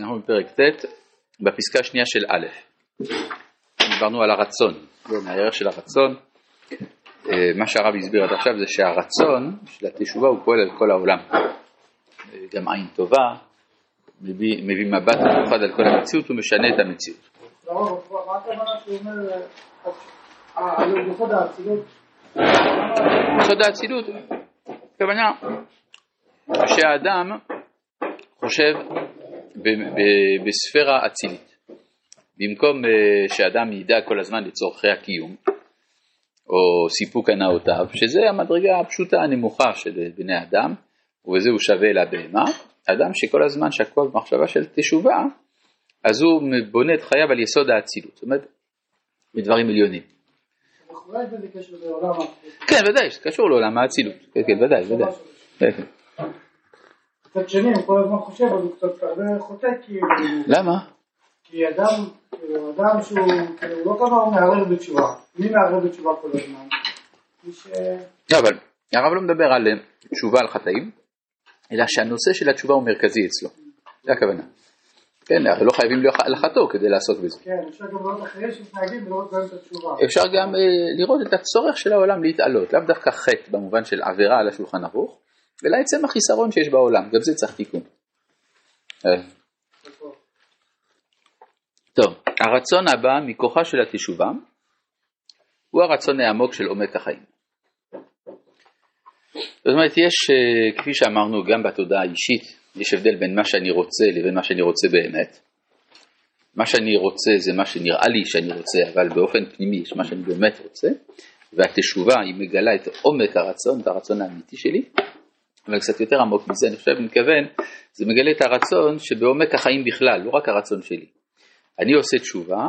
אנחנו בפרק ט' בפסקה השנייה של א'. דיברנו על הרצון, הערך של הרצון. מה שהרב הסביר עד עכשיו זה שהרצון של התשובה הוא פועל על כל העולם. גם עין טובה מביא מבט מיוחד על כל המציאות ומשנה את המציאות. לא, מה הכוונה שהוא אומר יסוד האצילות? יסוד האצילות, הכוונה שהאדם חושב בספירה אצילית. במקום שאדם ידע כל הזמן לצורכי הקיום או סיפוק הנאותיו, שזה המדרגה הפשוטה הנמוכה של בני אדם, ובזה הוא שווה לבהמה. אדם שכל הזמן שקוע במחשבה של תשובה, אז הוא בונה את חייו על יסוד האצילות. זאת אומרת, בדברים עליונים. אחרי זה בקשר לעולם האצילות. כן, ודאי, זה קשור לעולם האצילות. כן, ודאי, ודאי. קצת שני, הוא כל הזמן חושב, אבל הוא קצת הרבה חוטא, כי... למה? כי אדם שהוא לא כבר מערב בתשובה. מי מערב בתשובה כל הזמן? אבל הרב לא מדבר על תשובה על חטאים, אלא שהנושא של התשובה הוא מרכזי אצלו. זה הכוונה. כן, אבל לא חייבים לחטוא כדי לעסוק בזה. כן, אפשר גם לראות אחרי שמתנהגים ולראות גם את התשובה. אפשר גם לראות את הצורך של העולם להתעלות, לאו דווקא חטא במובן של עבירה על השולחן ערוך, ולא עצם החיסרון שיש בעולם, גם זה צריך תיקון. טוב, הרצון הבא מכוחה של התשובה, הוא הרצון העמוק של עומק החיים. זאת אומרת, יש, כפי שאמרנו גם בתודעה האישית, יש הבדל בין מה שאני רוצה לבין מה שאני רוצה באמת. מה שאני רוצה זה מה שנראה לי שאני רוצה, אבל באופן פנימי יש מה שאני באמת רוצה, והתשובה היא מגלה את עומק הרצון, את הרצון האמיתי שלי, אבל קצת יותר עמוק מזה, אני חושב, מתכוון, זה מגלה את הרצון שבעומק החיים בכלל, לא רק הרצון שלי. אני עושה תשובה,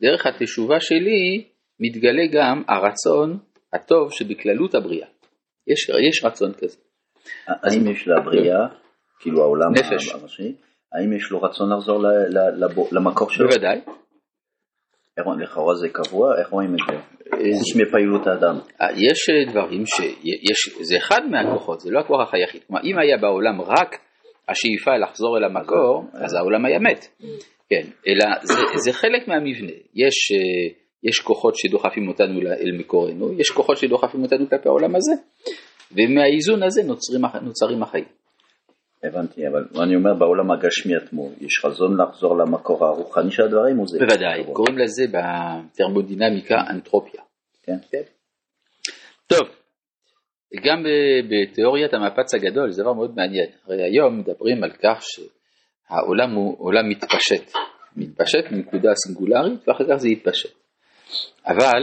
דרך התשובה שלי מתגלה גם הרצון הטוב שבכללות הבריאה. יש רצון כזה. האם יש לבריאה, כאילו העולם הראשי, האם יש לו רצון לחזור למקור שלו? בוודאי. לכאורה זה קבוע, איך רואים את זה? יש מפעילות האדם. יש דברים זה אחד מהכוחות, זה לא הכוח היחיד. כלומר, אם היה בעולם רק השאיפה לחזור אל המקור, אז העולם היה מת. כן, אלא זה חלק מהמבנה. יש כוחות שדוחפים אותנו אל מקורנו, יש כוחות שדוחפים אותנו כלפי העולם הזה, ומהאיזון הזה נוצרים החיים. הבנתי, אבל אני אומר בעולם הגשמי עצמו, יש חזון לחזור למקור הרוחני של הדברים, או זה? בוודאי, קוראים לזה בטרמודינמיקה אנתרופיה. כן. טוב, גם בתיאוריית המפץ הגדול, זה דבר מאוד מעניין. הרי היום מדברים על כך שהעולם הוא עולם מתפשט. מתפשט מנקודה סינגולרית, ואחר כך זה יתפשט. אבל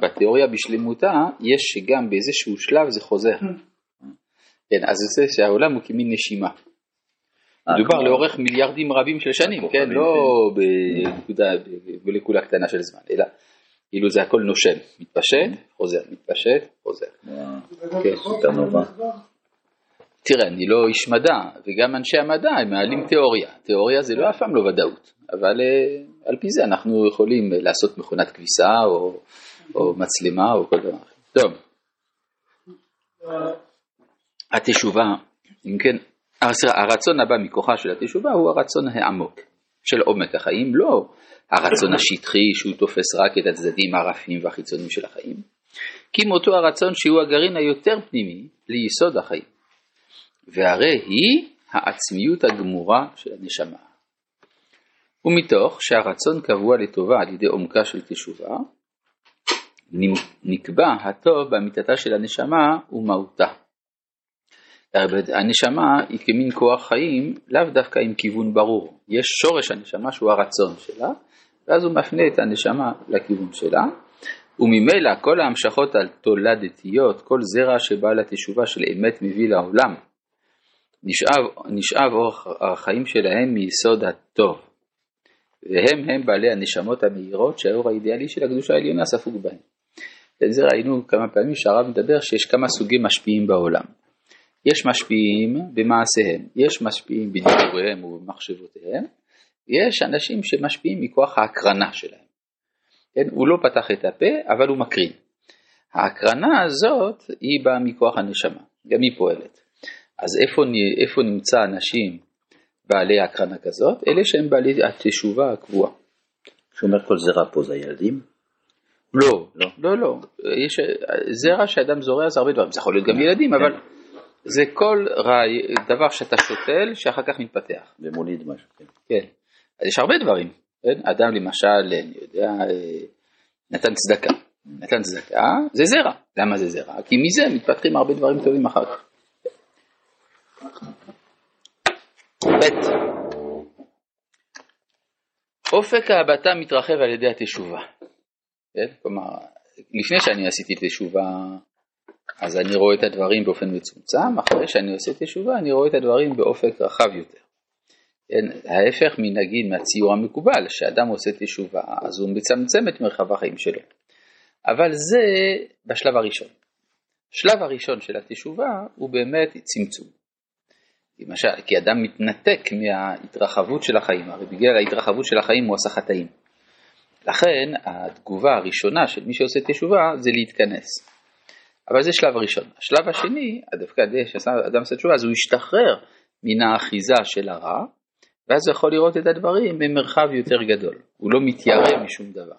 בתיאוריה בשלמותה, יש שגם באיזשהו שלב זה חוזר. כן, אז זה שהעולם הוא כמין נשימה. מדובר לאורך מיליארדים רבים של שנים, כן, לא בנקודה קטנה של זמן, אלא אילו זה הכל נושם, מתפשט, חוזר, מתפשט, חוזר. כן, יותר נורא. תראה, אני לא איש מדע, וגם אנשי המדע הם מעלים תיאוריה. תיאוריה זה לא אף פעם לא ודאות, אבל על פי זה אנחנו יכולים לעשות מכונת כביסה, או מצלמה, או כל דבר. טוב. התשובה, אם כן, הרצון הבא מכוחה של התשובה הוא הרצון העמוק של עומק החיים, לא הרצון השטחי שהוא תופס רק את הצדדים הרפים והחיצוניים של החיים, כי מאותו הרצון שהוא הגרעין היותר פנימי ליסוד החיים, והרי היא העצמיות הגמורה של הנשמה. ומתוך שהרצון קבוע לטובה על ידי עומקה של תשובה, נקבע הטוב באמיתתה של הנשמה ומהותה. הנשמה היא כמין כוח חיים, לאו דווקא עם כיוון ברור. יש שורש הנשמה שהוא הרצון שלה, ואז הוא מפנה את הנשמה לכיוון שלה, וממילא כל ההמשכות התולדתיות, כל זרע שבא לתשובה של אמת מביא לעולם, נשאב אורח החיים שלהם מיסוד הטוב, והם בעלי הנשמות המהירות שהאור האידיאלי של הקדושה העליונה ספוג בהם. זה ראינו כמה פעמים שהרב מדבר שיש כמה סוגים משפיעים בעולם. יש משפיעים במעשיהם, יש משפיעים בדיבוריהם ובמחשבותיהם, יש אנשים שמשפיעים מכוח ההקרנה שלהם. כן, הוא לא פתח את הפה, אבל הוא מקרין. ההקרנה הזאת היא באה מכוח הנשמה, גם היא פועלת. אז איפה נמצא אנשים בעלי הקרנה כזאת, אלה שהם בעלי התשובה הקבועה. שאומר כל זרע פה זה ילדים? לא, לא, לא, לא. יש זרע שאדם זורע זה הרבה דברים, זה יכול להיות גם ילדים, אבל זה כל דבר שאתה שותל שאחר כך מתפתח. ומוליד משהו. כן. אז יש הרבה דברים. אדם למשל, אני יודע, נתן צדקה. נתן צדקה, זה זרע. למה זה זרע? כי מזה מתפתחים הרבה דברים טובים אחר כך. ב' אופק ההבטה מתרחב על ידי התשובה. כן? כלומר, לפני שאני עשיתי תשובה, אז אני רואה את הדברים באופן מצומצם, אחרי שאני עושה תשובה, אני רואה את הדברים באופק רחב יותר. כן? ההפך מנגיד מהציור המקובל, שאדם עושה תשובה, אז הוא מצמצם את מרחב החיים שלו. אבל זה בשלב הראשון. השלב הראשון של התשובה הוא באמת צמצום. למשל, כי אדם מתנתק מההתרחבות של החיים, הרי בגלל ההתרחבות של החיים הוא עשה חטאים. לכן התגובה הראשונה של מי שעושה תשובה זה להתכנס. אבל זה שלב ראשון. השלב השני, דווקא כשאדם עושה תשובה, אז הוא ישתחרר מן האחיזה של הרע, ואז הוא יכול לראות את הדברים במרחב יותר גדול. הוא לא מתיירא משום דבר.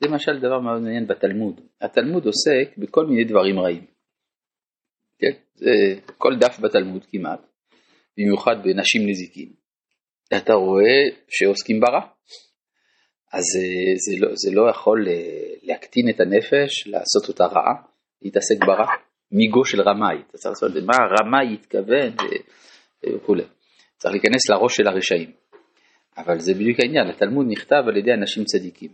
זה למשל דבר מאוד מעניין בתלמוד. התלמוד עוסק בכל מיני דברים רעים. כן? כל דף בתלמוד כמעט, במיוחד בנשים נזיקים, אתה רואה שעוסקים ברע. אז זה לא יכול להקטין את הנפש, לעשות אותה רעה, להתעסק ברע, מיגו של רמאי. אתה צריך לעשות את זה, מה רמאי יתכוון וכו'. צריך להיכנס לראש של הרשעים. אבל זה בדיוק העניין, התלמוד נכתב על ידי אנשים צדיקים.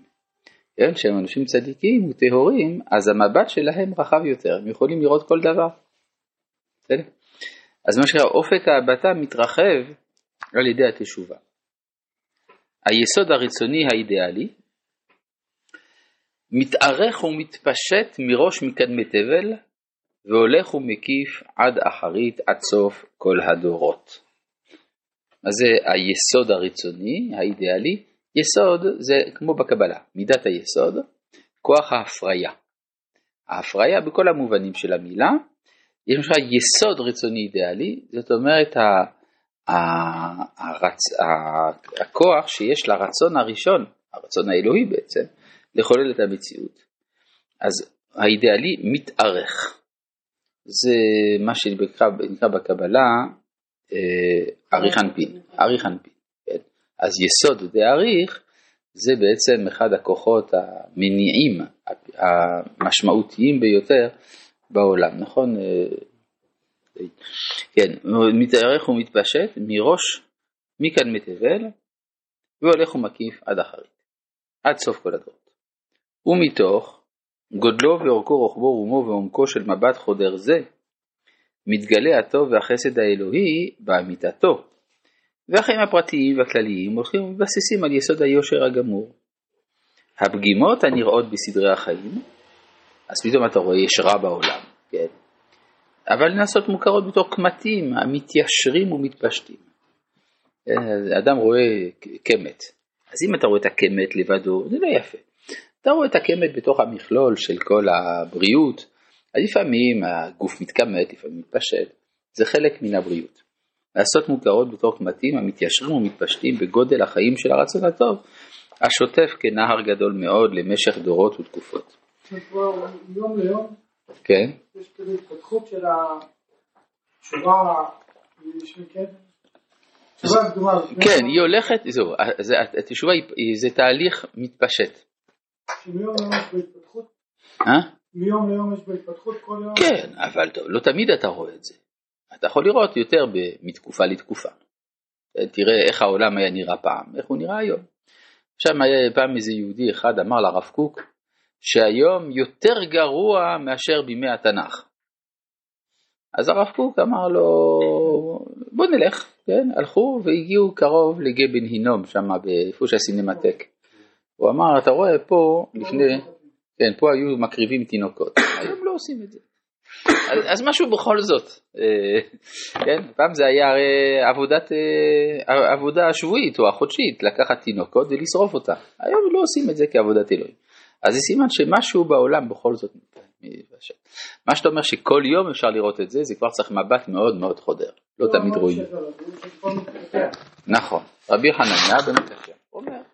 כן? שהם אנשים צדיקים וטהורים, אז המבט שלהם רחב יותר, הם יכולים לראות כל דבר. אז מה שקרה, אופק ההבטה מתרחב על ידי התשובה. היסוד הרצוני האידיאלי מתארך ומתפשט מראש מקדמי תבל והולך ומקיף עד אחרית, עד סוף כל הדורות. אז זה היסוד הרצוני האידיאלי. יסוד זה כמו בקבלה, מידת היסוד, כוח ההפריה. ההפריה בכל המובנים של המילה, יש משהו יסוד רצוני אידיאלי, זאת אומרת הכוח שיש לרצון הראשון, הרצון האלוהי בעצם, לחולל את המציאות. אז האידיאלי מתארך. זה מה שנקרא בקבלה אריך אנפין. אריך אנפין. אז יסוד דאריך זה בעצם אחד הכוחות המניעים, המשמעותיים ביותר, בעולם, נכון? כן, מתארך ומתפשט מראש, מקדמי תבל, והולך ומקיף עד אחרית, עד סוף כל הדורות. ומתוך גודלו ואורכו, רוחבו, רומו ועומקו של מבט חודר זה, מתגלה הטוב והחסד האלוהי באמיתתו, והחיים הפרטיים והכלליים הולכים ומתבססים על יסוד היושר הגמור. הפגימות הנראות בסדרי החיים, אז פתאום אתה רואה יש רע בעולם, כן? אבל נעשות מוכרות בתור קמתים, המתיישרים ומתפשטים. אדם רואה קמת, אז אם אתה רואה את הקמת לבדו, זה לא יפה. אתה רואה את הקמת בתוך המכלול של כל הבריאות, אז לפעמים הגוף מתקמת, לפעמים מתפשט, זה חלק מן הבריאות. לעשות מוכרות בתור קמתים, המתיישרים ומתפשטים בגודל החיים של הרצון הטוב, השוטף כנהר גדול מאוד למשך דורות ותקופות. כבר יום ליום, כן. יש כזה התפתחות של התשובה שמקד, תשובה קדומה. כן, היא הולכת, זהו, התשובה זה תהליך מתפשט. שמיום ליום יש בהתפתחות? מיום ליום יש בהתפתחות כל יום? כן, אבל לא תמיד אתה רואה את זה. אתה יכול לראות יותר מתקופה לתקופה. תראה איך העולם היה נראה פעם, איך הוא נראה היום. שם היה פעם איזה יהודי אחד אמר לרב קוק, שהיום יותר גרוע מאשר בימי התנ"ך. אז הרב קוק אמר לו, בוא נלך, כן? הלכו והגיעו קרוב לגבן הינום, שם באיפה שהסינמטק. הוא אמר, אתה רואה פה, לפני, כן, פה היו מקריבים תינוקות, היום לא עושים את זה. אז משהו בכל זאת, כן? פעם זה היה עבודה שבועית או החודשית, לקחת תינוקות ולשרוף אותה. היום לא עושים את זה כעבודת אלוהים. אז זה סימן שמשהו בעולם בכל זאת מה שאתה אומר שכל יום אפשר לראות את זה, זה כבר צריך מבט מאוד מאוד חודר, לא תמיד רואים. נכון, רבי חנניה בן עקשיא אומר